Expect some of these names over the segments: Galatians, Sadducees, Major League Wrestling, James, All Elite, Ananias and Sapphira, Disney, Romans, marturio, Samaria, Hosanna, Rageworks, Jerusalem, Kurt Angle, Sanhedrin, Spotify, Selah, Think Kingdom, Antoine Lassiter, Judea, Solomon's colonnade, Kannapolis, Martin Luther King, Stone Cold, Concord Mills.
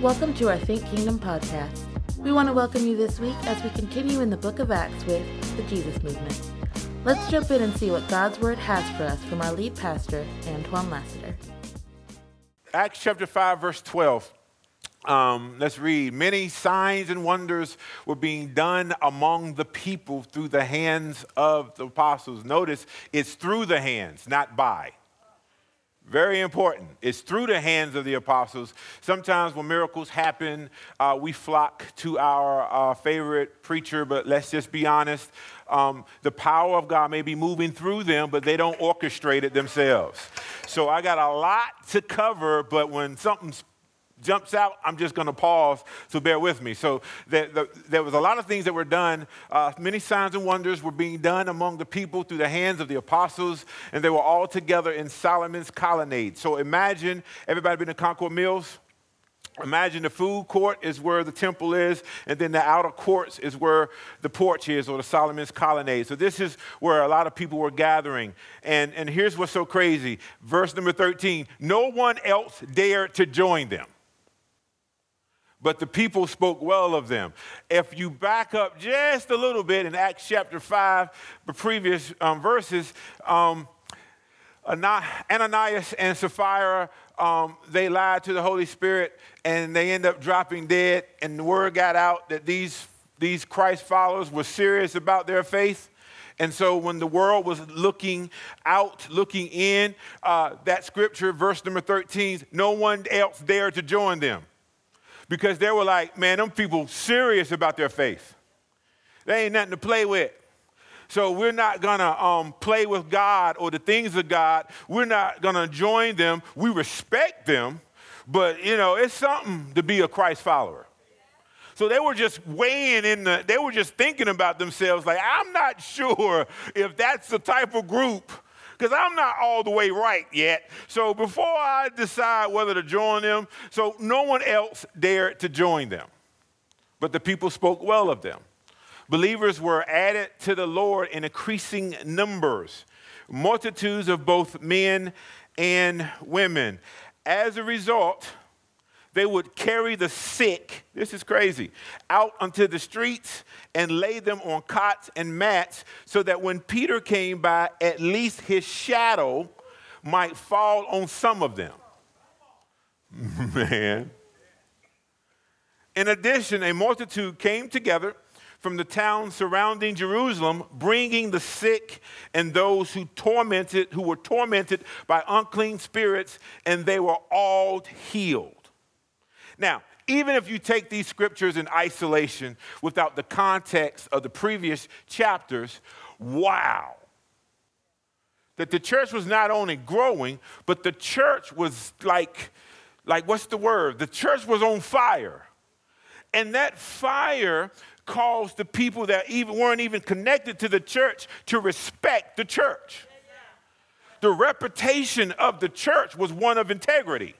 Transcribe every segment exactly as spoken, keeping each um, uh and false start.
Welcome to our Think Kingdom podcast. We want to welcome you this week as we continue in the book of Acts with the Jesus Movement. Let's jump in and see what God's Word has for us from our lead pastor, Antoine Lassiter. Acts chapter five, verse twelve. Um, let's read. Many signs and wonders were being done among the people through the hands of the apostles. Notice it's through the hands, not by. Very important. It's through the hands of the apostles. Sometimes when miracles happen, uh, we flock to our uh, favorite preacher, but let's just be honest. Um, the power of God may be moving through them, but they don't orchestrate it themselves. So I got a lot to cover, but when something jumps out, I'm just going to pause, so bear with me. So the, the, there was a lot of things that were done. Uh, many signs and wonders were being done among the people through the hands of the apostles, and they were all together in Solomon's colonnade. So imagine, everybody been to Concord Mills? Imagine the food court is where the temple is, and then the outer courts is where the porch is, or the Solomon's colonnade. So this is where a lot of people were gathering. And, and here's what's so crazy. Verse number thirteen, no one else dared to join them. But the people spoke well of them. If you back up just a little bit in Acts chapter five, the previous um, verses, um, Ananias and Sapphira, um, they lied to the Holy Spirit, and they end up dropping dead. And the word got out that these, these Christ followers were serious about their faith. And so when the world was looking out, looking in, uh, that scripture, verse number thirteen, no one else dared to join them. Because they were like, man, them people serious about their faith. They ain't nothing to play with. So we're not going to um, play with God or the things of God. We're not going to join them. We respect them. But, you know, it's something to be a Christ follower. So they were just weighing in the, they were just thinking about themselves like, I'm not sure if that's the type of group, because I'm not all the way right yet. So before I decide whether to join them, so no one else dared to join them. But the people spoke well of them. Believers were added to the Lord in increasing numbers, multitudes of both men and women. As a result, they would carry the sick, this is crazy, out onto the streets and lay them on cots and mats so that when Peter came by, at least his shadow might fall on some of them. Man. In addition, a multitude came together from the towns surrounding Jerusalem, bringing the sick and those who tormented, who were tormented by unclean spirits, and they were all healed. Now, even if you take these scriptures in isolation without the context of the previous chapters, wow. That the church was not only growing, but the church was like, like what's the word? The church was on fire. And that fire caused the people that even weren't even connected to the church to respect the church. The reputation of the church was one of integrity.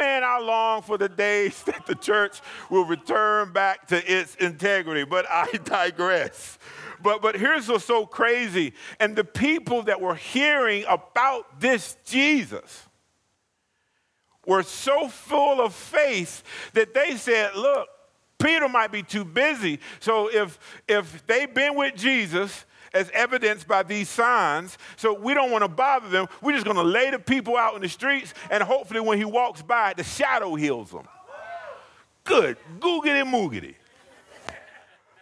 Man, I long for the days that the church will return back to its integrity, but I digress. But but here's what's so crazy. And the people that were hearing about this Jesus were so full of faith that they said, look, Peter might be too busy. So if if they've been with Jesus, as evidenced by these signs, so we don't want to bother them. We're just going to lay the people out in the streets, and hopefully when he walks by, the shadow heals them. Good googity moogity.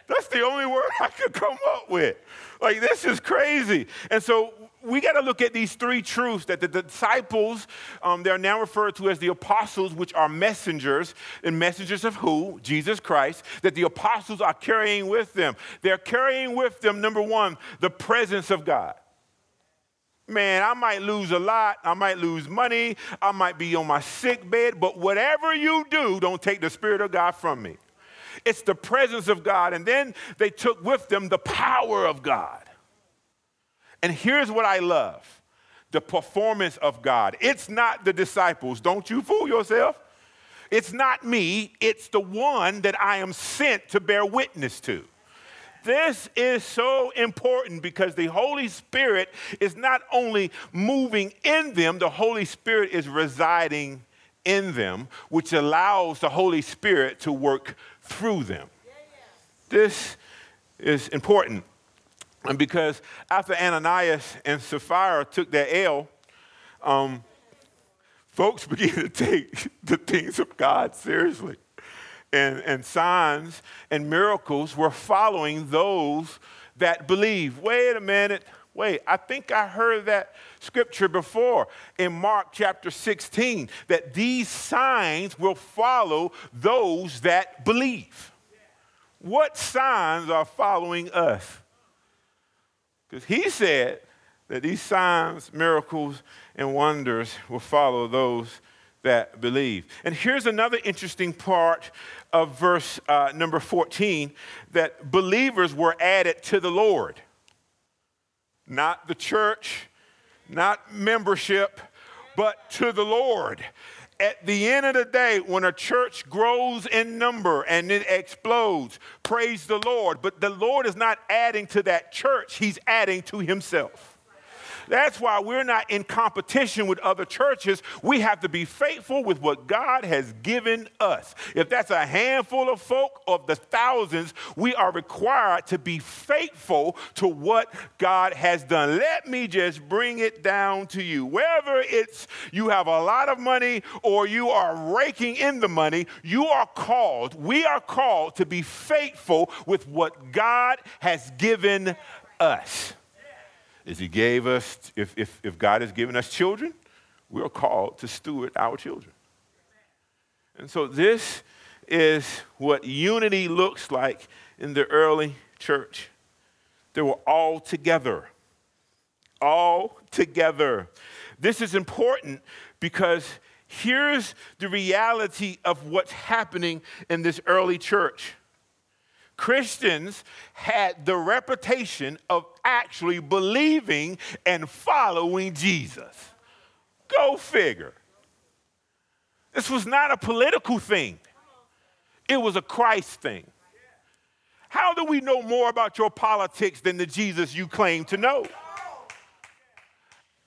That's the only word I could come up with. Like, this is crazy. And so we got to look at these three truths that the disciples, um, they're now referred to as the apostles, which are messengers, and messengers of who? Jesus Christ, that the apostles are carrying with them. They're carrying with them, number one, the presence of God. Man, I might lose a lot. I might lose money. I might be on my sick bed. But whatever you do, don't take the Spirit of God from me. It's the presence of God. And then they took with them the power of God. And here's what I love, the performance of God. It's not the disciples. Don't you fool yourself. It's not me. It's the one that I am sent to bear witness to. This is so important because the Holy Spirit is not only moving in them, the Holy Spirit is residing in them, which allows the Holy Spirit to work through them. Yeah, yeah. This is important. And because after Ananias and Sapphira took their L, um, folks began to take the things of God seriously. And, and signs and miracles were following those that believe. Wait a minute. Wait, I think I heard that scripture before in Mark chapter sixteen, that these signs will follow those that believe. What signs are following us? Because he said that these signs, miracles, and wonders will follow those that believe. And here's another interesting part of verse uh, number fourteen, that believers were added to the Lord. Not the church, not membership, but to the Lord. At the end of the day, when a church grows in number and it explodes, praise the Lord. But the Lord is not adding to that church. He's adding to himself. That's why we're not in competition with other churches. We have to be faithful with what God has given us. If that's a handful of folk of the thousands, we are required to be faithful to what God has done. Let me just bring it down to you. Whether it's you have a lot of money or you are raking in the money, you are called, we are called to be faithful with what God has given us. Is he gave us, if, if, if God has given us children, we are called to steward our children. And so this is what unity looks like in the early church. They were all together, all together. This is important because here's the reality of what's happening in this early church. Christians had the reputation of actually believing and following Jesus. Go figure. This was not a political thing. It was a Christ thing. How do we know more about your politics than the Jesus you claim to know?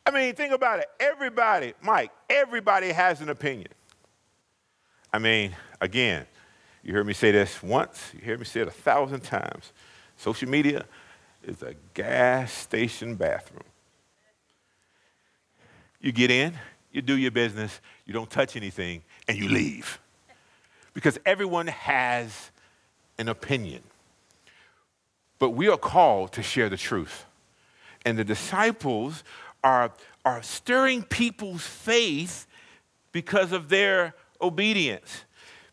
I mean, think about it. Everybody, Mike, everybody has an opinion. I mean, again, you heard me say this once, you hear me say it a thousand times. Social media is a gas station bathroom. You get in, you do your business, you don't touch anything, and you leave. Because everyone has an opinion. But we are called to share the truth. And the disciples are, are stirring people's faith because of their obedience.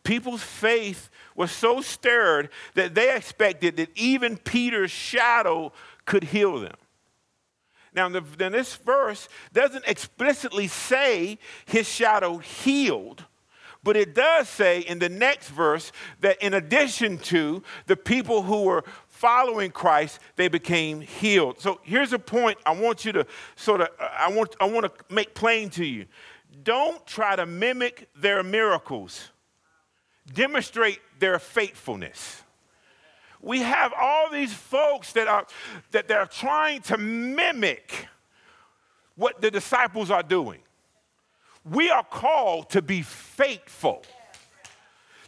People's faith was so stirred that they expected that even Peter's shadow could heal them. Now, the, now this verse doesn't explicitly say his shadow healed, but it does say in the next verse that in addition to the people who were following Christ, they became healed. So here's a point I want you to sort of, I want, I want to make plain to you. Don't try to mimic their miracles. Demonstrate their faithfulness. We have all these folks that are that they're trying to mimic what the disciples are doing. We are called to be faithful.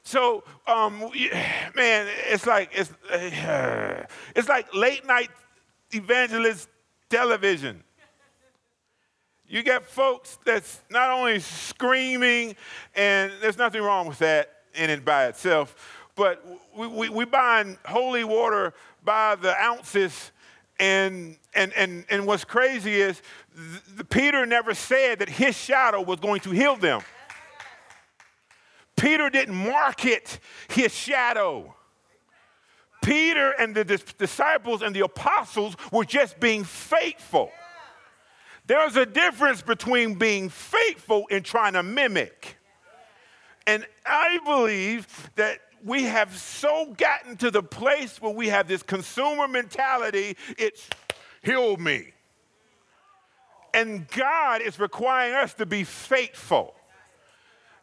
So, um, man, it's like it's uh, it's like late night evangelist television. You get folks that's not only screaming, and there's nothing wrong with that in it by itself, but we, we, we buying holy water by the ounces, and and and and what's crazy is the, the Peter never said that his shadow was going to heal them. Peter didn't market his shadow. Peter and the dis- disciples and the apostles were just being faithful. There's a difference between being faithful and trying to mimic. And I believe that we have so gotten to the place where we have this consumer mentality, it's heal me. And God is requiring us to be faithful.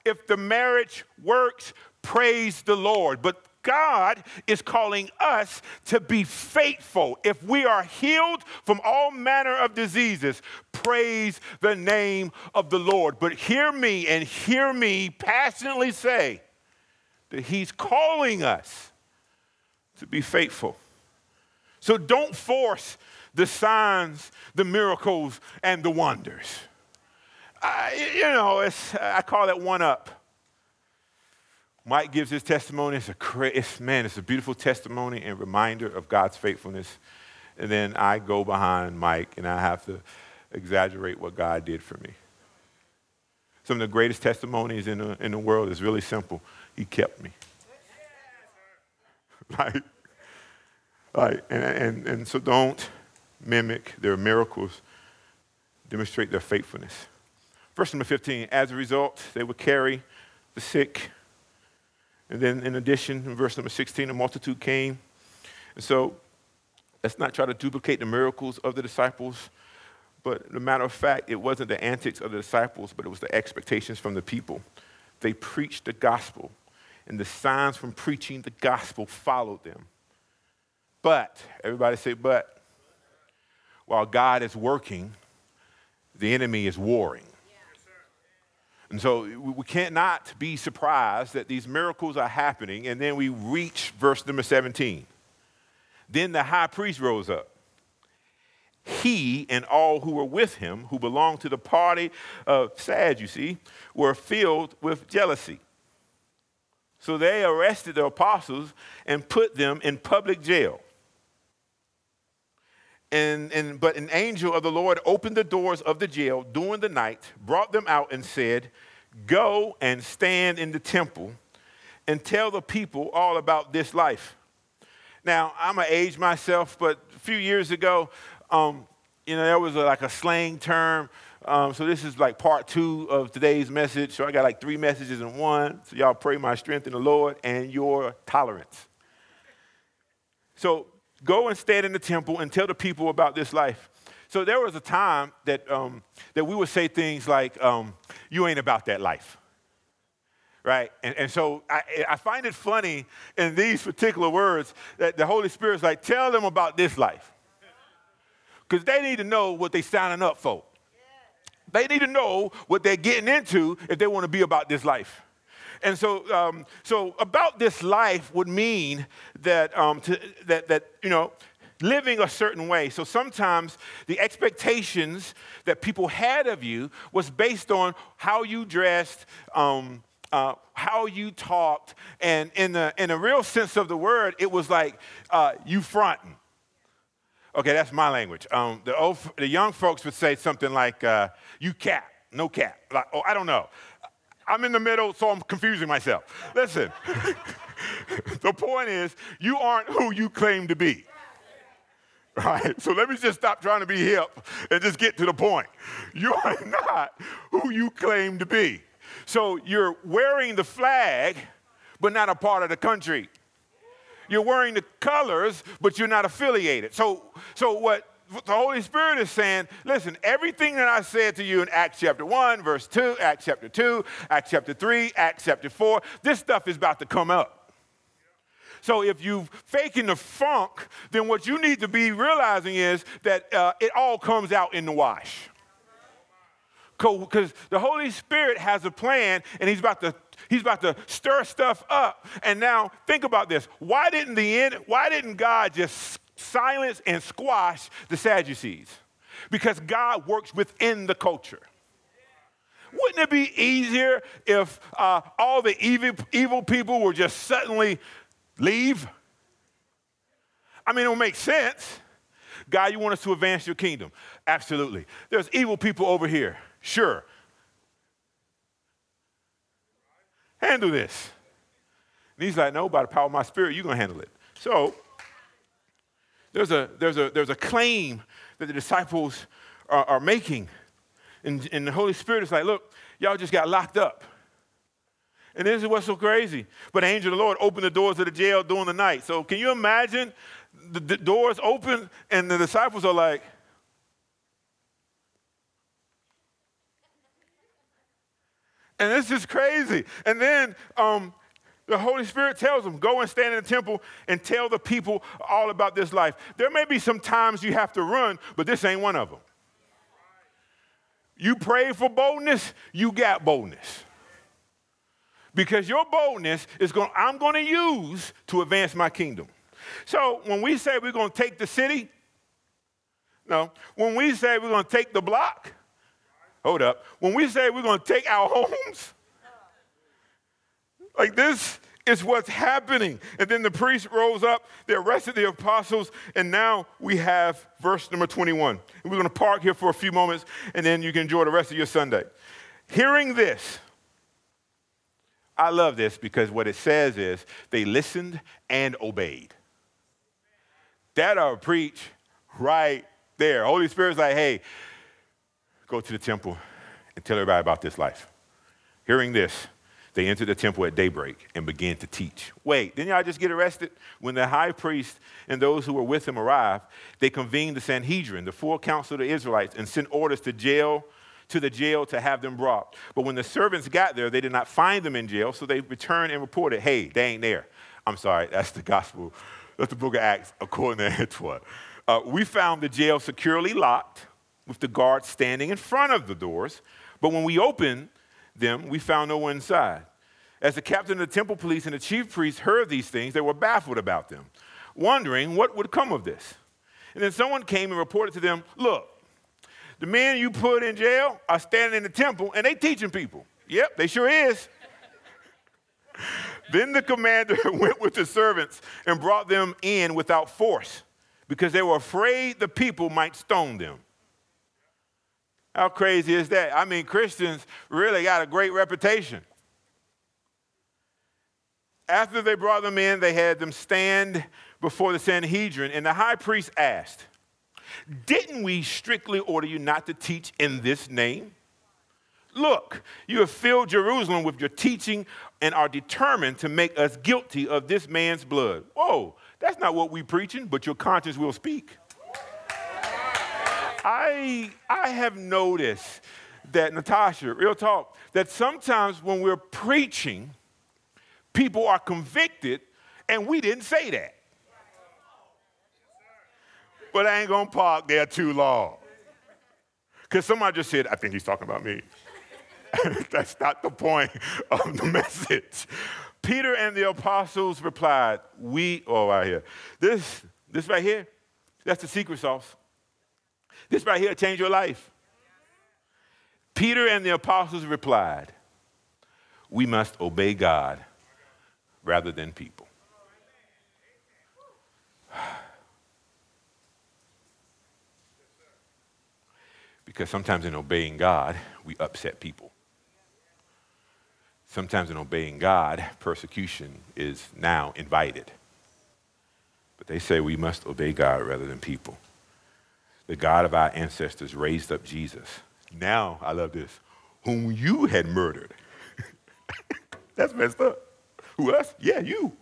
If the marriage works, praise the Lord. But God is calling us to be faithful. If we are healed from all manner of diseases, praise the name of the Lord. But hear me and hear me passionately say that he's calling us to be faithful. So don't force the signs, the miracles, and the wonders. I, you know, it's, I call that one up. Mike gives his testimony. It's a it's, man, it's a beautiful testimony and reminder of God's faithfulness. And then I go behind Mike and I have to exaggerate what God did for me. Some of the greatest testimonies in the, in the world is really simple. He kept me. Like, like and, and, and so don't mimic their miracles. Demonstrate their faithfulness. Verse number fifteen, as a result, they would carry the sick. And then in addition, in verse number sixteen, a multitude came. And so let's not try to duplicate the miracles of the disciples. But as a matter of fact, it wasn't the antics of the disciples, but it was the expectations from the people. They preached the gospel, and the signs from preaching the gospel followed them. But, everybody say but, while God is working, the enemy is warring. And so we cannot be surprised that these miracles are happening. And then we reach verse number seventeen. Then the high priest rose up. He and all who were with him, who belonged to the party of Sadducees, were filled with jealousy. So they arrested the apostles and put them in public jail. And, and, but an angel of the Lord opened the doors of the jail during the night, brought them out and said, "Go and stand in the temple and tell the people all about this life." Now, I'm an age myself, but a few years ago, um, you know, there was a, like a slang term. Um, so this is like part two of today's message. So I got like three messages in one. So y'all pray my strength in the Lord and your tolerance. So go and stand in the temple and tell the people about this life. So there was a time that um, that we would say things like, um, "You ain't about that life," right? And, and so I, I find it funny in these particular words that the Holy Spirit's like, "Tell them about this life," because they need to know what they're signing up for. They need to know what they're getting into if they want to be about this life. And so, um, so about this life would mean that um, to, that that you know, living a certain way. So sometimes the expectations that people had of you was based on how you dressed, um, uh, how you talked, and in the in the real sense of the word, it was like uh, you fronting. Okay, that's my language. Um, the old, the young folks would say something like uh, "you cap, no cap." Like, oh, I don't know. I'm in the middle, so I'm confusing myself. Listen, the point is, you aren't who you claim to be. Right? So let me just stop trying to be hip and just get to the point. You are not who you claim to be. So you're wearing the flag, but not a part of the country. You're wearing the colors, but you're not affiliated. So, so what? The Holy Spirit is saying, listen, everything that I said to you in Acts chapter one, verse two, Acts chapter two, Acts chapter three, Acts chapter four, this stuff is about to come up. So if you've faking the funk, then what you need to be realizing is that uh, it all comes out in the wash. Because the Holy Spirit has a plan, and he's about to He's about to stir stuff up. And now think about this. Why didn't the end, why didn't God just silence and squash the Sadducees? Because God works within the culture. Wouldn't it be easier if uh, all the evil, evil people were just suddenly leave? I mean, it would make sense. God, you want us to advance your kingdom. Absolutely. There's evil people over here. Sure. Handle this. And he's like, no, by the power of my spirit, you're going to handle it. So There's a, there's a, there's a claim that the disciples are, are making. And, and the Holy Spirit is like, look, y'all just got locked up. And this is what's so crazy. But the angel of the Lord opened the doors of the jail during the night. So can you imagine the, the doors open and the disciples are like, and this is crazy. And then um, The Holy Spirit tells them, go and stand in the temple and tell the people all about this life. There may be some times you have to run, but this ain't one of them. You prayed for boldness, you got boldness. Because your boldness is going, I'm going to use to advance my kingdom. So when we say we're going to take the city, no. When we say we're going to take the block, hold up. When we say we're going to take our homes, like this is what's happening. And then the priest rose up, they arrested the apostles, and now we have verse number twenty-one. And we're going to park here for a few moments, and then you can enjoy the rest of your Sunday. Hearing this, I love this because what it says is they listened and obeyed. That I'll preach right there. Holy Spirit's like, hey, go to the temple and tell everybody about this life. Hearing this, they entered the temple at daybreak and began to teach. Wait, didn't y'all just get arrested? When the high priest and those who were with him arrived, they convened the Sanhedrin, the full council of the Israelites, and sent orders to jail, to the jail to have them brought. But when the servants got there, they did not find them in jail, so they returned and reported, hey, they ain't there. I'm sorry, that's the gospel. That's the book of Acts, according to Antoine. Uh, we found the jail securely locked with the guards standing in front of the doors, but when we opened them, we found no one inside. As the captain of the temple police and the chief priests heard these things, they were baffled about them, wondering what would come of this. And then someone came and reported to them, look, the men you put in jail are standing in the temple and they teaching people. Yep, they sure is. Then the commander went with the servants and brought them in without force because they were afraid the people might stone them. How crazy is that? I mean, Christians really got a great reputation. After they brought them in, they had them stand before the Sanhedrin, and the high priest asked, didn't we strictly order you not to teach in this name? Look, you have filled Jerusalem with your teaching and are determined to make us guilty of this man's blood. Whoa, that's not what we're preaching, but your conscience will speak. I I have noticed that, Natasha, real talk, that sometimes when we're preaching, people are convicted, and we didn't say that. But I ain't going to park there too long. Because somebody just said, I think he's talking about me. That's not the point of the message. Peter and the apostles replied, we, oh, right here. This, this right here, that's the secret sauce. This right here will change your life. Peter and the apostles replied, we must obey God rather than people. Because sometimes in obeying God, we upset people. Sometimes in obeying God, persecution is now invited. But they say we must obey God rather than people. The God of our ancestors raised up Jesus. Now, I love this, whom you had murdered. That's messed up. Who us? Yeah, you.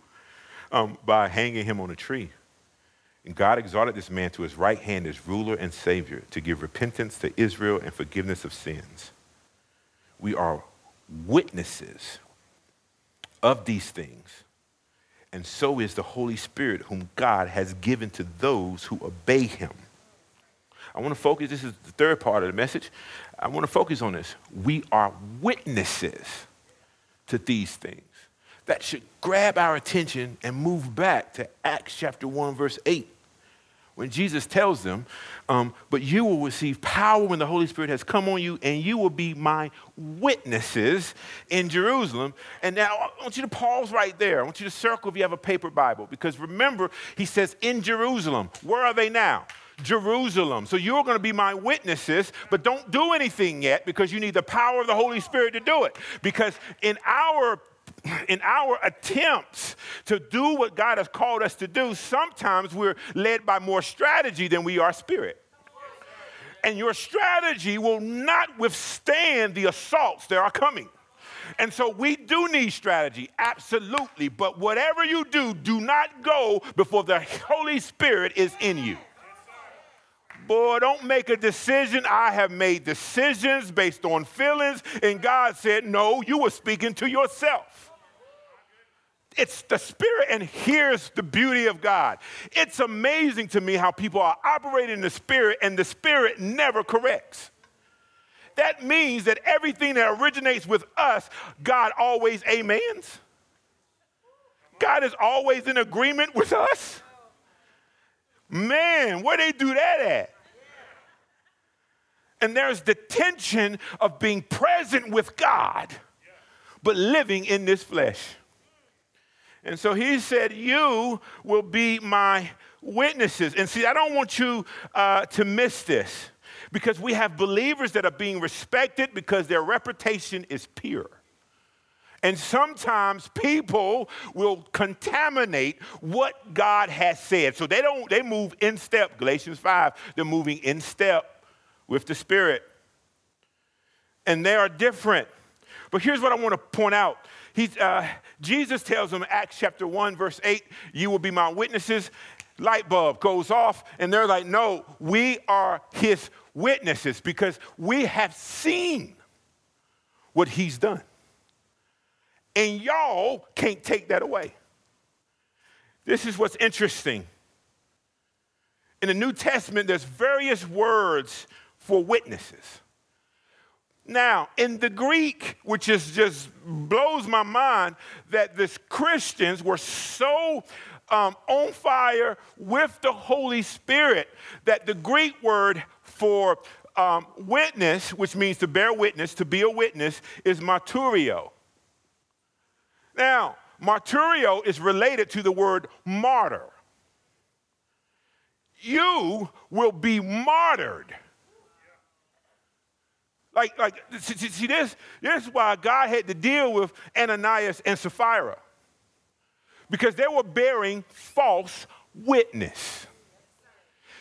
Um, by hanging him on a tree. And God exalted this man to his right hand as ruler and savior to give repentance to Israel and forgiveness of sins. We are witnesses of these things. And so is the Holy Spirit whom God has given to those who obey him. I want to focus, this is the third part of the message. I want to focus on this. We are witnesses to these things. That should grab our attention and move back to Acts chapter one, verse eight, when Jesus tells them, um, but you will receive power when the Holy Spirit has come on you, and you will be my witnesses in Jerusalem. And now I want you to pause right there. I want you to circle if you have a paper Bible, because remember, he says, in Jerusalem. Where are they now? Jerusalem. So you're going to be my witnesses, but don't do anything yet because you need the power of the Holy Spirit to do it. Because in our in our attempts to do what God has called us to do, sometimes we're led by more strategy than we are spirit. And your strategy will not withstand the assaults that are coming. And so we do need strategy, absolutely. But whatever you do, do not go before the Holy Spirit is in you. Boy, don't make a decision. I have made decisions based on feelings, and God said, no, you were speaking to yourself. It's the Spirit, and here's the beauty of God. It's amazing to me how people are operating in the Spirit, and the Spirit never corrects. That means that everything that originates with us, God always amens. God is always in agreement with us. Man, where they do that at? And there's the tension of being present with God, but living in this flesh. And so he said, you will be my witnesses. And see, I don't want you uh, to miss this, because we have believers that are being respected because their reputation is pure. And sometimes people will contaminate what God has said. So they don't, they move in step. Galatians five, they're moving in step with the Spirit. And they are different. But here's what I want to point out. He's, uh, Jesus tells them, Acts chapter one, verse eight, you will be my witnesses. Light bulb goes off, and they're like, no, we are his witnesses because we have seen what he's done. And y'all can't take that away. This is what's interesting. In the New Testament, there's various words for witnesses. Now, in the Greek, which is just blows my mind, that the Christians were so um, on fire with the Holy Spirit that the Greek word for um, witness, which means to bear witness, to be a witness, is marturio. Now, marturio is related to the word martyr. You will be martyred. Like, like, see, this, this is why God had to deal with Ananias and Sapphira, because they were bearing false witness.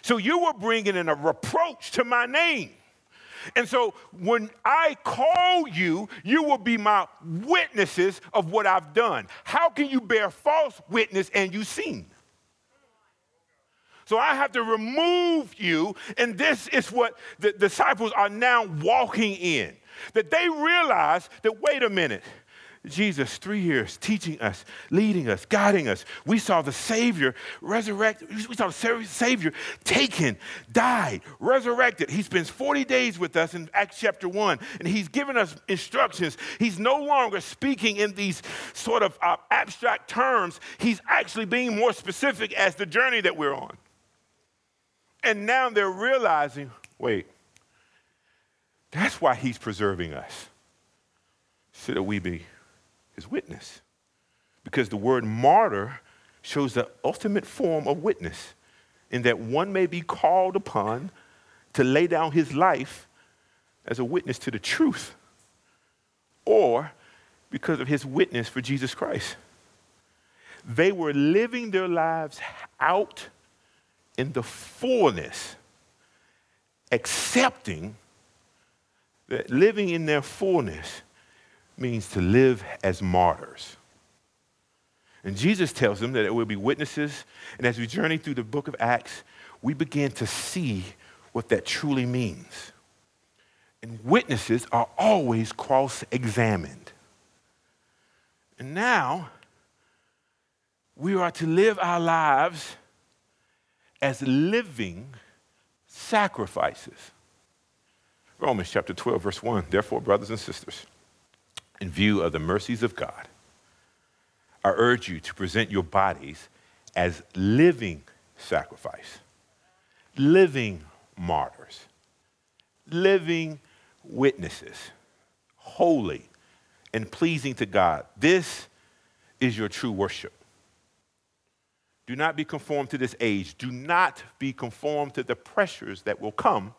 So you were bringing in a reproach to my name. And so when I call you, you will be my witnesses of what I've done. How can you bear false witness and you sin? So I have to remove you, and this is what the disciples are now walking in, that they realize that, wait a minute, Jesus, three years teaching us, leading us, guiding us. We saw the Savior resurrected. We saw the Savior taken, died, resurrected. He spends forty days with us in Acts chapter one, and he's given us instructions. He's no longer speaking in these sort of uh, abstract terms. He's actually being more specific as the journey that we're on. And now they're realizing, wait, that's why he's preserving us, so that we be his witness. Because the word martyr shows the ultimate form of witness, in that one may be called upon to lay down his life as a witness to the truth, or because of his witness for Jesus Christ. They were living their lives out in the fullness, accepting that living in their fullness means to live as martyrs. And Jesus tells them that it will be witnesses, and as we journey through the book of Acts, we begin to see what that truly means. And witnesses are always cross-examined. And now, we are to live our lives as living sacrifices. Romans chapter twelve, verse one, therefore, brothers and sisters, in view of the mercies of God, I urge you to present your bodies as living sacrifice, living martyrs, living witnesses, holy and pleasing to God. This is your true worship. Do not be conformed to this age. Do not be conformed to the pressures that will come,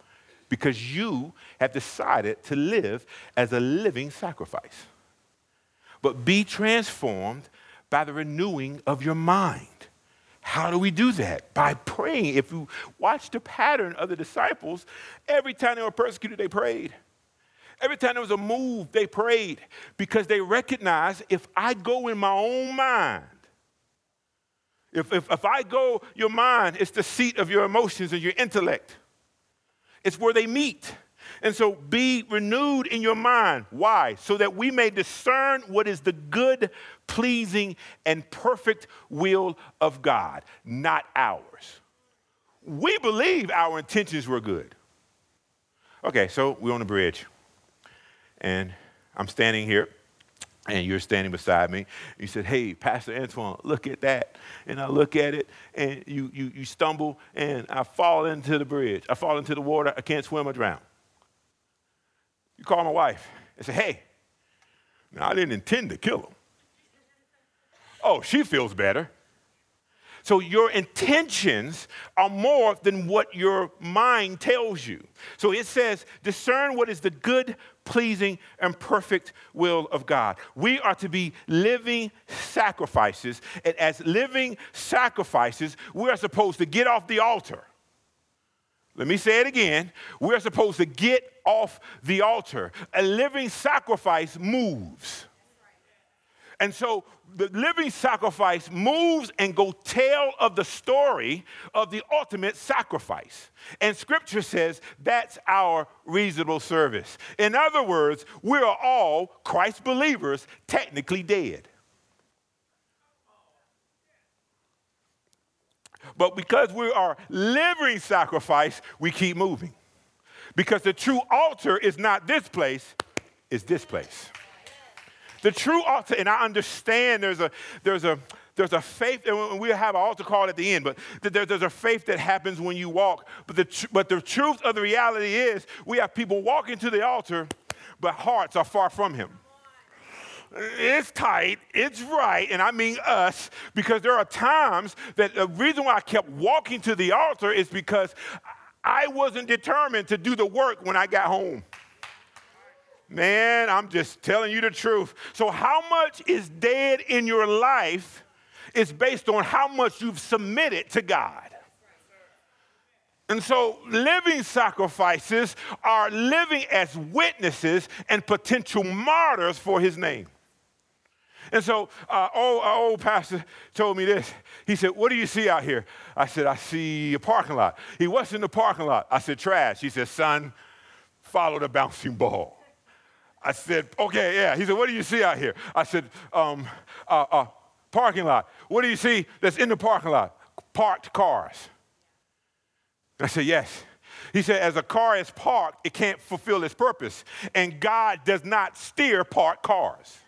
because you have decided to live as a living sacrifice. But be transformed by the renewing of your mind. How do we do that? By praying. If you watch the pattern of the disciples, every time they were persecuted, they prayed. Every time there was a move, they prayed, because they recognized, if I go in my own mind, If, if, if I go, your mind, it's the seat of your emotions and your intellect. It's where they meet. And so be renewed in your mind. Why? So that we may discern what is the good, pleasing, and perfect will of God, not ours. We believe our intentions were good. Okay, so we're on the bridge, and I'm standing here, and you're standing beside me. You said, hey, Pastor Antoine, look at that. And I look at it, and you you you stumble, and I fall into the bridge. I fall into the water. I can't swim or drown. You call my wife and say, hey, now I didn't intend to kill him. Oh, she feels better. So your intentions are more than what your mind tells you. So it says, discern what is the good, pleasing, and perfect will of God. We are to be living sacrifices. And as living sacrifices, we are supposed to get off the altar. Let me say it again. We are supposed to get off the altar. A living sacrifice moves. And so the living sacrifice moves and go tell of the story of the ultimate sacrifice. And Scripture says that's our reasonable service. In other words, we are all Christ believers technically dead. But because we are living sacrifice, we keep moving. Because the true altar is not this place, it's this place. The true altar, and I understand there's a there's a there's a faith, and we'll have an altar call at the end, but there, there's a faith that happens when you walk. But the tr- but the truth of the reality is we have people walking to the altar, but hearts are far from him. It's tight, it's right, and I mean us, because there are times that the reason why I kept walking to the altar is because I wasn't determined to do the work when I got home. Man, I'm just telling you the truth. So how much is dead in your life is based on how much you've submitted to God. And so living sacrifices are living as witnesses and potential martyrs for his name. And so uh, old, our old pastor told me this. He said, what do you see out here? I said, I see a parking lot. He, what's in the parking lot? I said, trash. He said, son, follow the bouncing ball. I said, okay, yeah. He said, what do you see out here? I said, um, uh, uh, parking lot. What do you see that's in the parking lot? Parked cars. I said, yes. He said, as a car is parked, it can't fulfill its purpose. And God does not steer parked cars.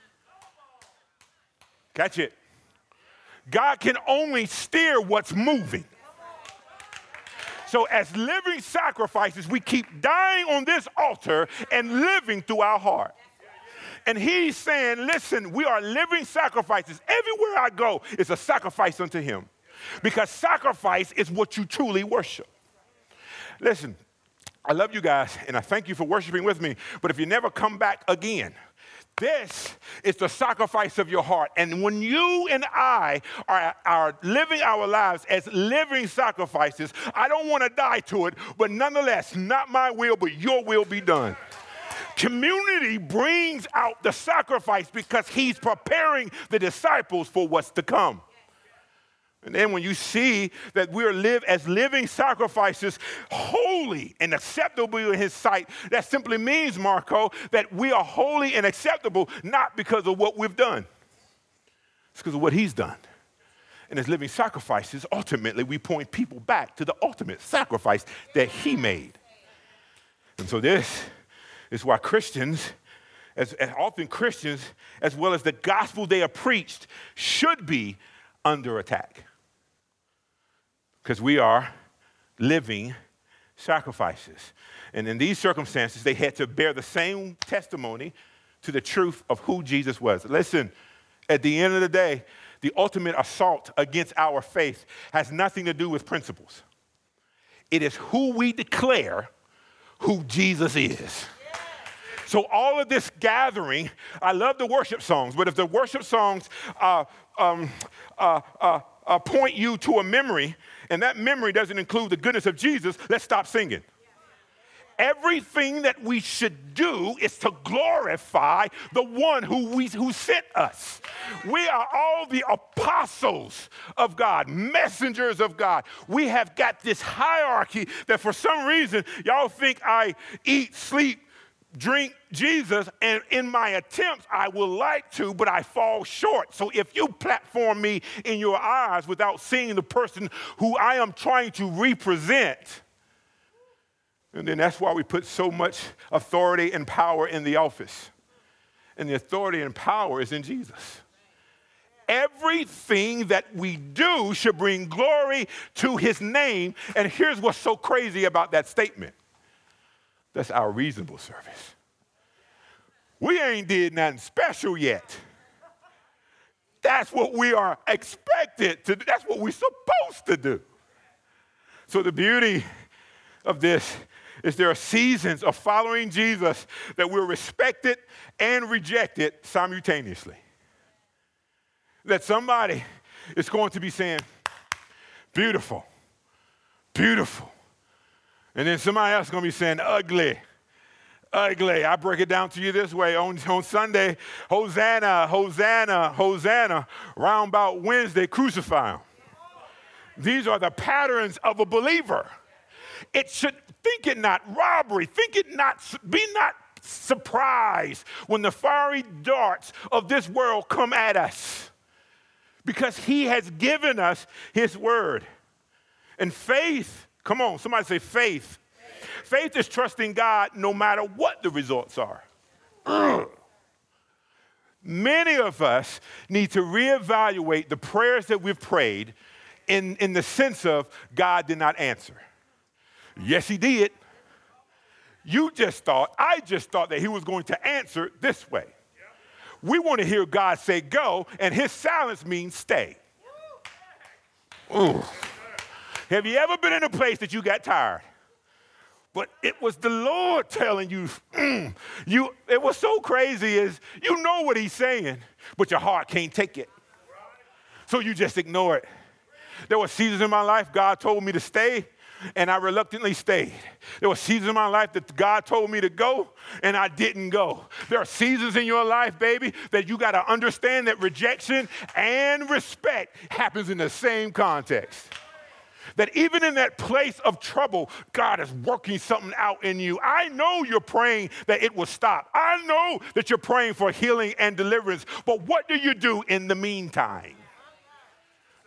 Catch it. God can only steer what's moving. So as living sacrifices, we keep dying on this altar and living through our heart. And he's saying, listen, we are living sacrifices. Everywhere I go, it's a sacrifice unto him. Because sacrifice is what you truly worship. Listen, I love you guys, and I thank you for worshiping with me. But if you never come back again, this is the sacrifice of your heart. And when you and I are, are living our lives as living sacrifices, I don't want to die to it, but nonetheless, not my will, but your will be done. Community brings out the sacrifice because he's preparing the disciples for what's to come. And then when you see that we are live as living sacrifices, holy and acceptable in his sight, that simply means, Marco, that we are holy and acceptable not because of what we've done. It's because of what he's done. And as living sacrifices, ultimately we point people back to the ultimate sacrifice that he made. And so this is why Christians, as, as often Christians, as well as the gospel they are preached, should be under attack. Because we are living sacrifices. And in these circumstances, they had to bear the same testimony to the truth of who Jesus was. Listen, at the end of the day, the ultimate assault against our faith has nothing to do with principles. It is who we declare who Jesus is. So all of this gathering, I love the worship songs, but if the worship songs uh, um, uh, uh, uh, point you to a memory, and that memory doesn't include the goodness of Jesus, let's stop singing. everything that we should do is to glorify the one who, we, who sent us. We are all the apostles of God, messengers of God. We have got this hierarchy that for some reason, y'all think I eat, sleep, drink Jesus, and in my attempts, I would like to, but I fall short. So if you platform me in your eyes without seeing the person who I am trying to represent, and then that's why we put so much authority and power in the office. And the authority and power is in Jesus. Everything that we do should bring glory to his name. And here's what's so crazy about that statement. That's our reasonable service. We ain't did nothing special yet. That's what we are expected to do. That's what we're supposed to do. So the beauty of this is there are seasons of following Jesus that we're respected and rejected simultaneously. That somebody is going to be saying, beautiful, beautiful. And then somebody else is going to be saying, ugly, ugly. I break it down to you this way. On, on Sunday, Hosanna, Hosanna, Hosanna. Round about Wednesday, crucify him. These are the patterns of a believer. It should, think it not robbery, think it not, be not surprised when the fiery darts of this world come at us. Because he has given us his word. And faith, come on, somebody say faith. Faith. Faith is trusting God no matter what the results are. Ugh. Many of us need to reevaluate the prayers that we've prayed in, in the sense of God did not answer. Yes, he did. You just thought, I just thought that he was going to answer this way. We want to hear God say go, and his silence means stay. Ooh. Have you ever been in a place that you got tired? But it was the Lord telling you, mm, you, it was so crazy is you know what he's saying, but your heart can't take it. So you just ignore it. There were seasons in my life God told me to stay, and I reluctantly stayed. There were seasons in my life that God told me to go, and I didn't go. There are seasons in your life, baby, that you got to understand that rejection and respect happens in the same context. That even in that place of trouble, God is working something out in you. I know you're praying that it will stop. I know that you're praying for healing and deliverance. But what do you do in the meantime?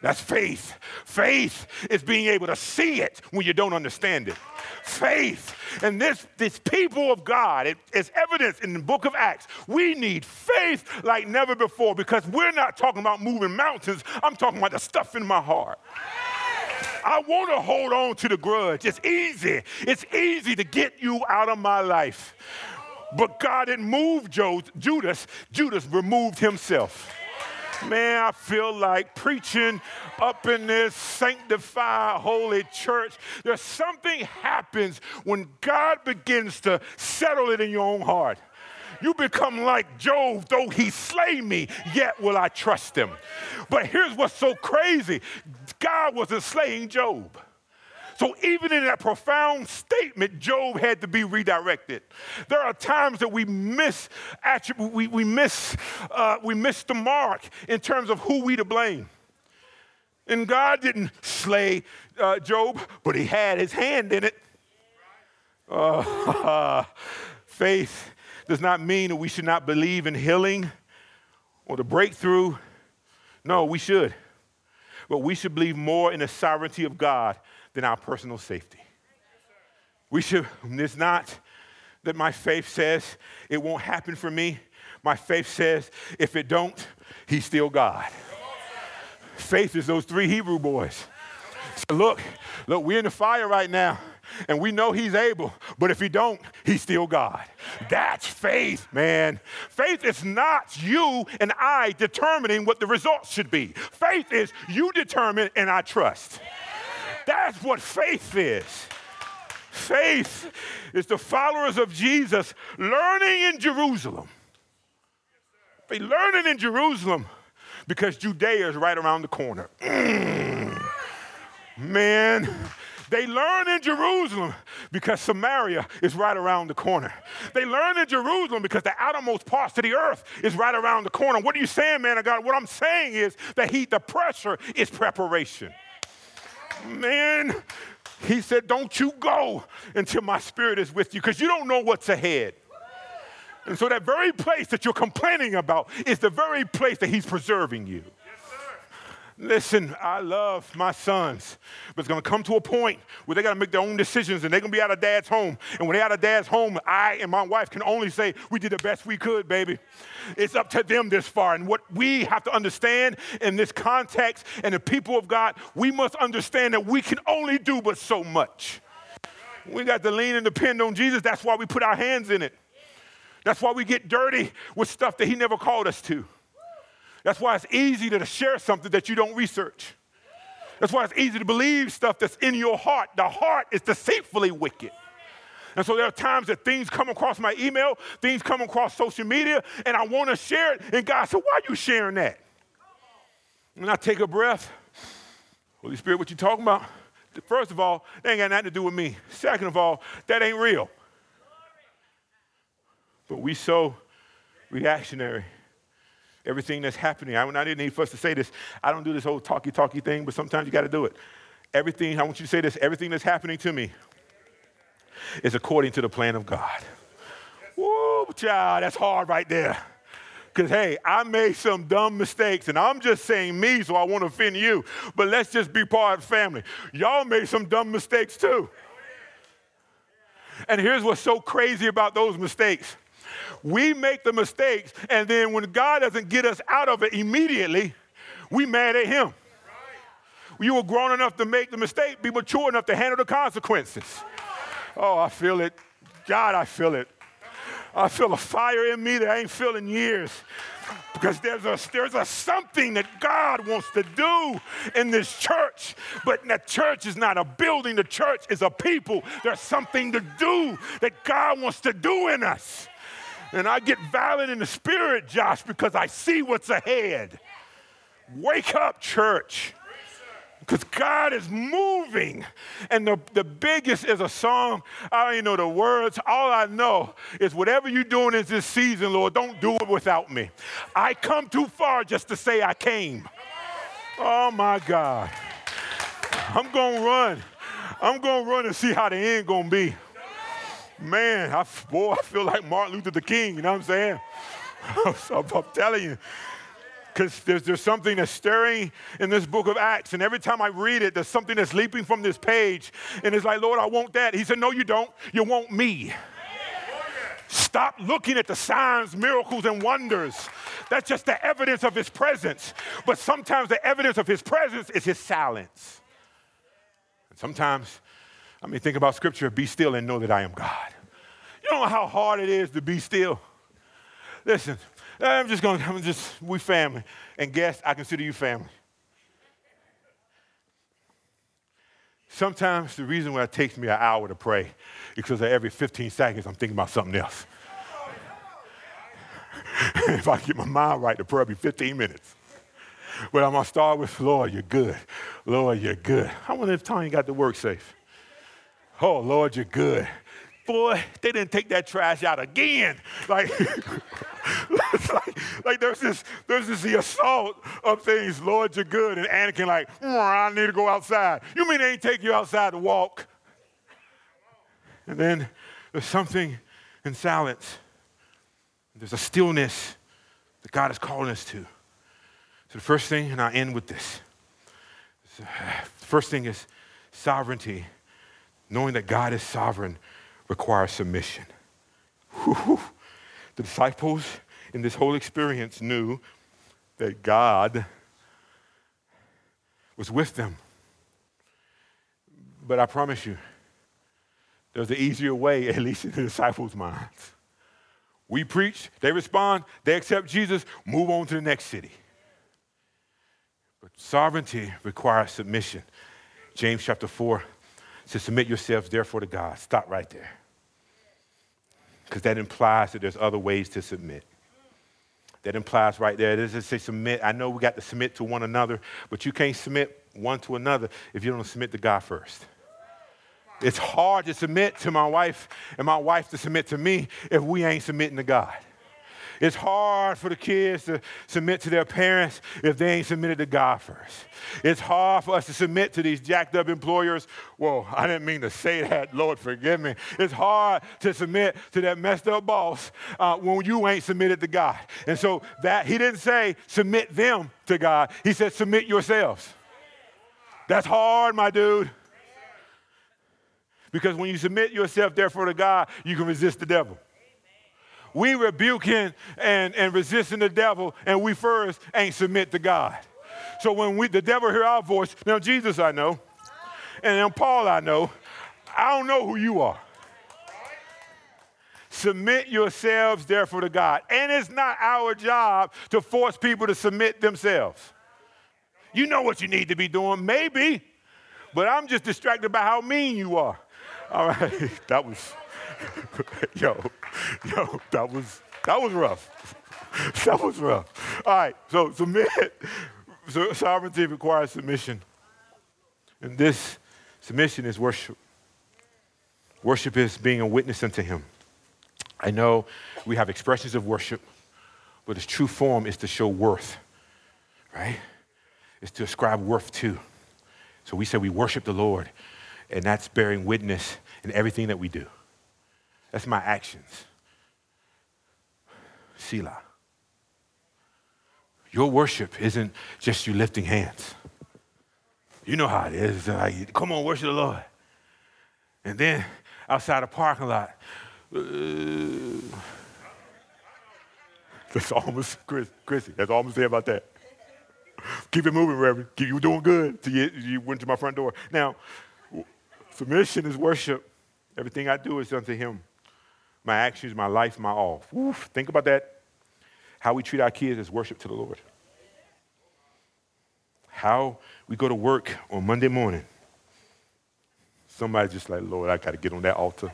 That's faith. Faith is being able to see it when you don't understand it. Faith. And this, this people of God, it, it's evidence in the book of Acts. We need faith like never before because we're not talking about moving mountains. I'm talking about the stuff in my heart. I want to hold on to the grudge. It's easy. It's easy to get you out of my life. But God didn't move Judas. Judas removed himself. Man, I feel like preaching up in this sanctified, holy church. There's something happens when God begins to settle it in your own heart. You become like Job, though he slay me, yet will I trust him. But here's what's so crazy. God wasn't slaying Job. So even in that profound statement, Job had to be redirected. There are times that we miss we, we miss, uh, we miss the mark in terms of who we to blame. And God didn't slay uh, Job, but he had his hand in it. Uh, faith does not mean that we should not believe in healing or the breakthrough. No, we should. But we should believe more in the sovereignty of God than our personal safety. We should, it's not that my faith says it won't happen for me. My faith says if it don't, he's still God. Faith is those three Hebrew boys. So look, look, we're in the fire right now. And we know he's able, but if he don't, he's still God. That's faith, man. Faith is not you and I determining what the results should be. Faith is you determine and I trust. That's what faith is. Faith is the followers of Jesus learning in Jerusalem. They're learning in Jerusalem because Judea is right around the corner. Mm. Man. They learn in Jerusalem because Samaria is right around the corner. They learn in Jerusalem because the outermost parts of the earth is right around the corner. What are you saying, man of God? What I'm saying is that he, the pressure is preparation. Man, he said, don't you go until my spirit is with you, because you don't know what's ahead. And so that very place that you're complaining about is the very place that he's preserving you. Listen, I love my sons, but it's going to come to a point where they got to make their own decisions, and they're going to be out of dad's home. And when they're out of dad's home, I and my wife can only say, we did the best we could, baby. It's up to them this far. And what we have to understand in this context and the people of God, we must understand that we can only do but so much. We got to lean and depend on Jesus. That's why we put our hands in it. That's why we get dirty with stuff that he never called us to. That's why it's easy to share something that you don't research. That's why it's easy to believe stuff that's in your heart. The heart is deceitfully wicked. And so there are times that things come across my email, things come across social media, and I want to share it. And God said, why are you sharing that? And I take a breath. Holy Spirit, what you talking about? First of all, that ain't got nothing to do with me. Second of all, that ain't real. But we so reactionary. Everything that's happening, I, I didn't need for us to say this. I don't do this whole talky-talky thing, but sometimes you got to do it. Everything, I want you to say this, everything that's happening to me is according to the plan of God. Woo, child, that's hard right there. Because, hey, I made some dumb mistakes, and I'm just saying me, so I won't offend you. But let's just be part of the family. Y'all made some dumb mistakes, too. And here's what's so crazy about those mistakes. We make the mistakes, and then when God doesn't get us out of it immediately, we mad at him. You were grown enough to make the mistake, be mature enough to handle the consequences. Oh, I feel it. God, I feel it. I feel a fire in me that I ain't feeling in years. Because there's a, there's a something that God wants to do in this church. But the church is not a building. The church is a people. There's something to do that God wants to do in us. And I get violent in the spirit, Josh, because I see what's ahead. Wake up, church. Because God is moving. And the, the biggest is a song. I don't even know the words. All I know is whatever you're doing in this season, Lord, don't do it without me. I come too far just to say I came. Oh, my God. I'm going to run. I'm going to run and see how the end going to be. Man, I, boy, I feel like Martin Luther the King, you know what I'm saying? I'm, I'm telling you. Because there's, there's something that's stirring in this book of Acts. And every time I read it, there's something that's leaping from this page. And it's like, Lord, I want that. He said, no, you don't. You want me. Stop looking at the signs, miracles, and wonders. That's just the evidence of his presence. But sometimes the evidence of his presence is his silence. And sometimes... I mean, think about scripture, be still and know that I am God. You know how hard it is to be still? Listen, I'm just going to, I'm just, we family. And guess I consider you family. Sometimes the reason why it takes me an hour to pray is because every fifteen seconds I'm thinking about something else. If I get my mind right, the prayer will be fifteen minutes. But I'm going to start with, Lord, you're good. Lord, you're good. I wonder if Tony got to work safe. Oh, Lord, you're good. Boy, they didn't take that trash out again. Like, like, like there's this, there's this the assault of things. Lord, you're good. And Anakin like, I need to go outside. You mean they ain't take you outside to walk? And then there's something in silence. There's a stillness that God is calling us to. So the first thing, and I'll end with this. The first thing is sovereignty. Knowing that God is sovereign requires submission. Whew. The disciples in this whole experience knew that God was with them. But I promise you, there's an easier way, at least in the disciples' minds. We preach, they respond, they accept Jesus, move on to the next city. But sovereignty requires submission. James chapter four. To submit yourselves, therefore, to God. Stop right there. Because that implies that there's other ways to submit. That implies right there, it doesn't say submit. I know we got to submit to one another, but you can't submit one to another if you don't submit to God first. It's hard to submit to my wife and my wife to submit to me if we ain't submitting to God. It's hard for the kids to submit to their parents if they ain't submitted to God first. It's hard for us to submit to these jacked up employers. Whoa, I didn't mean to say that. Lord, forgive me. It's hard to submit to that messed up boss uh, when you ain't submitted to God. And so that he didn't say submit them to God. He said submit yourselves. That's hard, my dude. Because when you submit yourself, therefore, to God, you can resist the devil. We rebuking and, and resisting the devil, and we first ain't submit to God. So when we the devil hear our voice, now Jesus I know, and now Paul I know, I don't know who you are. Submit yourselves, therefore, to God. And it's not our job to force people to submit themselves. You know what you need to be doing, maybe, but I'm just distracted by how mean you are. All right, that was... Yo, yo, that was that was rough. That was rough. All right, so submit. So sovereignty requires submission, and this submission is worship. Worship is being a witness unto Him. I know we have expressions of worship, but its true form is to show worth, right? It's to ascribe worth to. So we say we worship the Lord, and that's bearing witness in everything that we do. That's my actions. Selah. Your worship isn't just you lifting hands. You know how it is. It's like, come on, worship the Lord. And then outside the parking lot, uh, that's almost, Chris, Chrissy, that's all I'm going to say about that. Keep it moving, Reverend. Keep you doing good till you, you went to my front door. Now, submission is worship. Everything I do is unto Him. My actions, my life, my all. Oof, think about that. How we treat our kids is worship to the Lord. How we go to work on Monday morning. Somebody's just like, Lord, I got to get on that altar.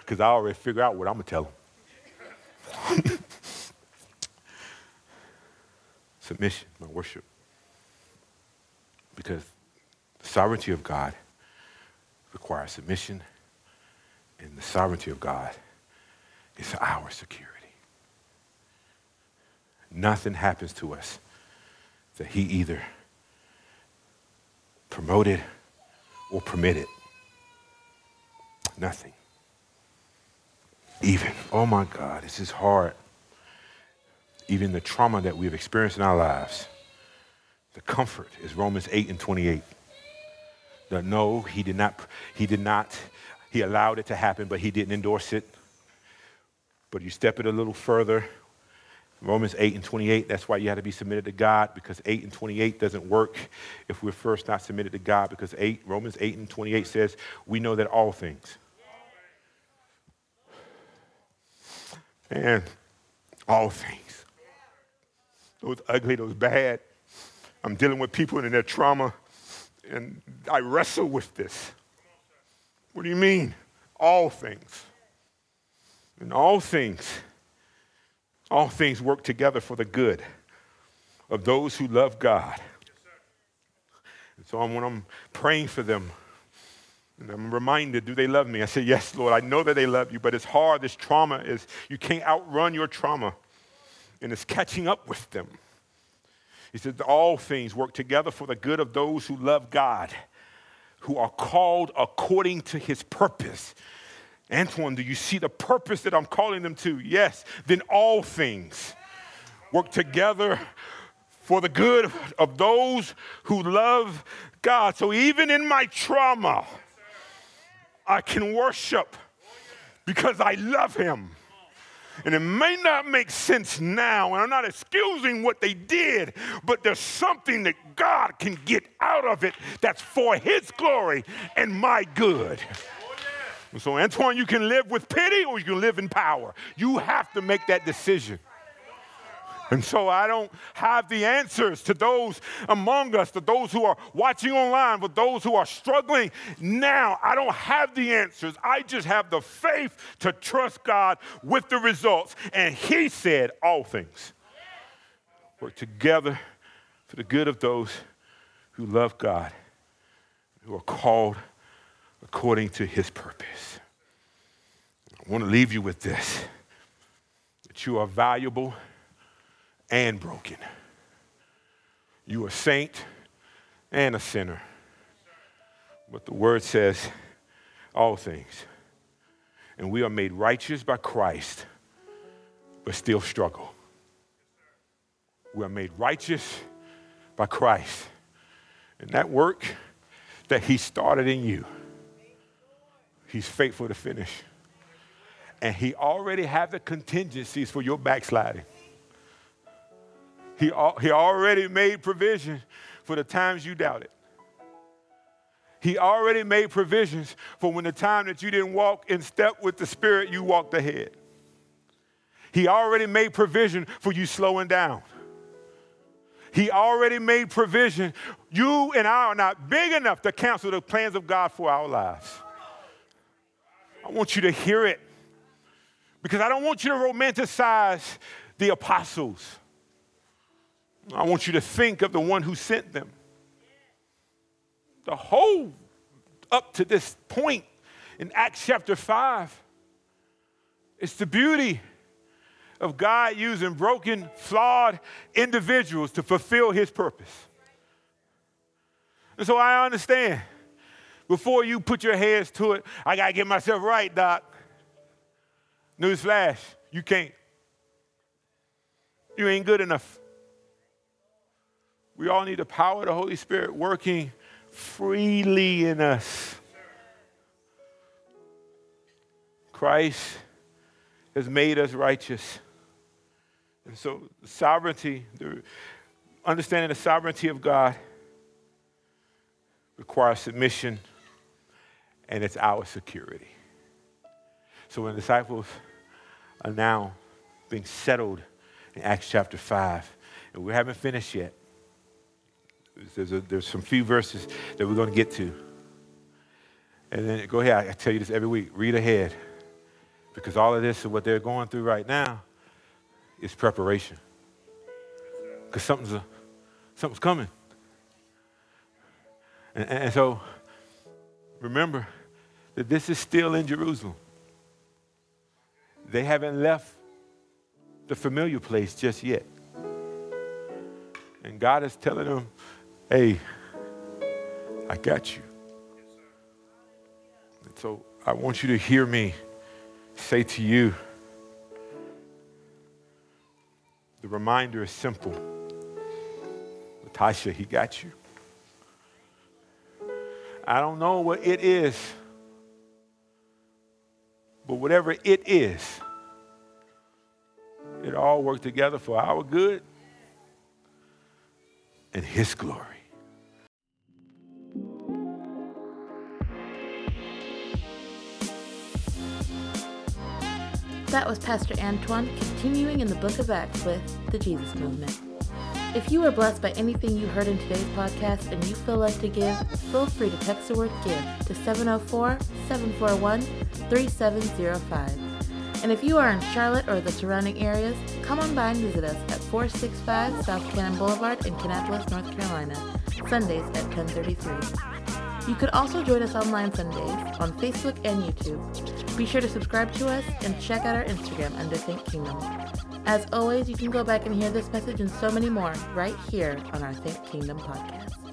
Because I already figure out what I'm going to tell them. Submission, my worship. Because the sovereignty of God requires submission. And the sovereignty of God is our security. Nothing happens to us that He either promoted or permitted. Nothing. Even, oh my God, this is hard. Even the trauma that we've experienced in our lives, the comfort is Romans eight and twenty-eight. The no, he did not, he did not, he allowed it to happen, but he didn't endorse it. But you step it a little further. Romans eight and twenty-eight, that's why you had to be submitted to God, because eight and twenty-eight doesn't work if we're first not submitted to God, because eight, Romans eight and twenty-eight says, we know that all things. Man, all things. Those ugly, those bad. I'm dealing with people and their trauma. And I wrestle with this. What do you mean? All things. And all things, all things work together for the good of those who love God. And so when I'm praying for them, and I'm reminded, do they love me? I say, yes, Lord, I know that they love you, but it's hard. This trauma is, you can't outrun your trauma. And it's catching up with them. He said, all things work together for the good of those who love God, who are called according to His purpose. Antoine, do you see the purpose that I'm calling them to? Yes. Then all things work together for the good of those who love God. So even in my trauma, I can worship because I love Him. And it may not make sense now, and I'm not excusing what they did, but there's something that God can get out of it that's for His glory and my good. And so, Antoine, you can live with pity or you can live in power. You have to make that decision. And so I don't have the answers to those among us, to those who are watching online, but those who are struggling now. I don't have the answers. I just have the faith to trust God with the results. And He said all things work together for the good of those who love God, who are called according to his purpose. I want to leave you with this, that you are valuable and broken. You are a saint and a sinner. But the word says all things. And we are made righteous by Christ, but still struggle. We are made righteous by Christ. And that work that he started in you, he's faithful to finish. And he already had the contingencies for your backsliding. He, al- he already made provision for the times you doubted. He already made provisions for when the time that you didn't walk in step with the Spirit, you walked ahead. He already made provision for you slowing down. He already made provision. You and I are not big enough to cancel the plans of God for our lives. I want you to hear it, because I don't want you to romanticize the apostles. I want you to think of the one who sent them. The whole up to this point in Acts chapter five, it's the beauty of God using broken, flawed individuals to fulfill his purpose. And so I understand, before you put your hands to it, I got to get myself right, Doc. Newsflash, you can't. You ain't good enough. We all need the power of the Holy Spirit working freely in us. Christ has made us righteous. And so the sovereignty, the understanding the sovereignty of God requires submission, and it's our security. So when the disciples are now being settled in Acts chapter five, and we haven't finished yet, There's, a, there's some few verses that we're going to get to. And then go ahead, I tell you this every week, read ahead. Because all of this and what they're going through right now is preparation. Because something's a, something's coming. And, and so remember that this is still in Jerusalem. They haven't left the familiar place just yet. And God is telling them, hey, I got you. And so I want you to hear me say to you, the reminder is simple. Natasha, he got you. I don't know what it is, but whatever it is, it all worked together for our good and his glory. That was Pastor Antoine continuing in the book of Acts with the Jesus Movement. If you were blessed by anything you heard in today's podcast and you feel led to give, feel free to text the word GIVE to seven oh four, seven four one, three seven oh five. And if you are in Charlotte or the surrounding areas, come on by and visit us at four sixty-five South Cannon Boulevard in Kannapolis, North Carolina, Sundays at ten thirty-three. You could also join us online Sundays on Facebook and YouTube. Be sure to subscribe to us and check out our Instagram under Think Kingdom. As always, you can go back and hear this message and so many more right here on our Think Kingdom podcast.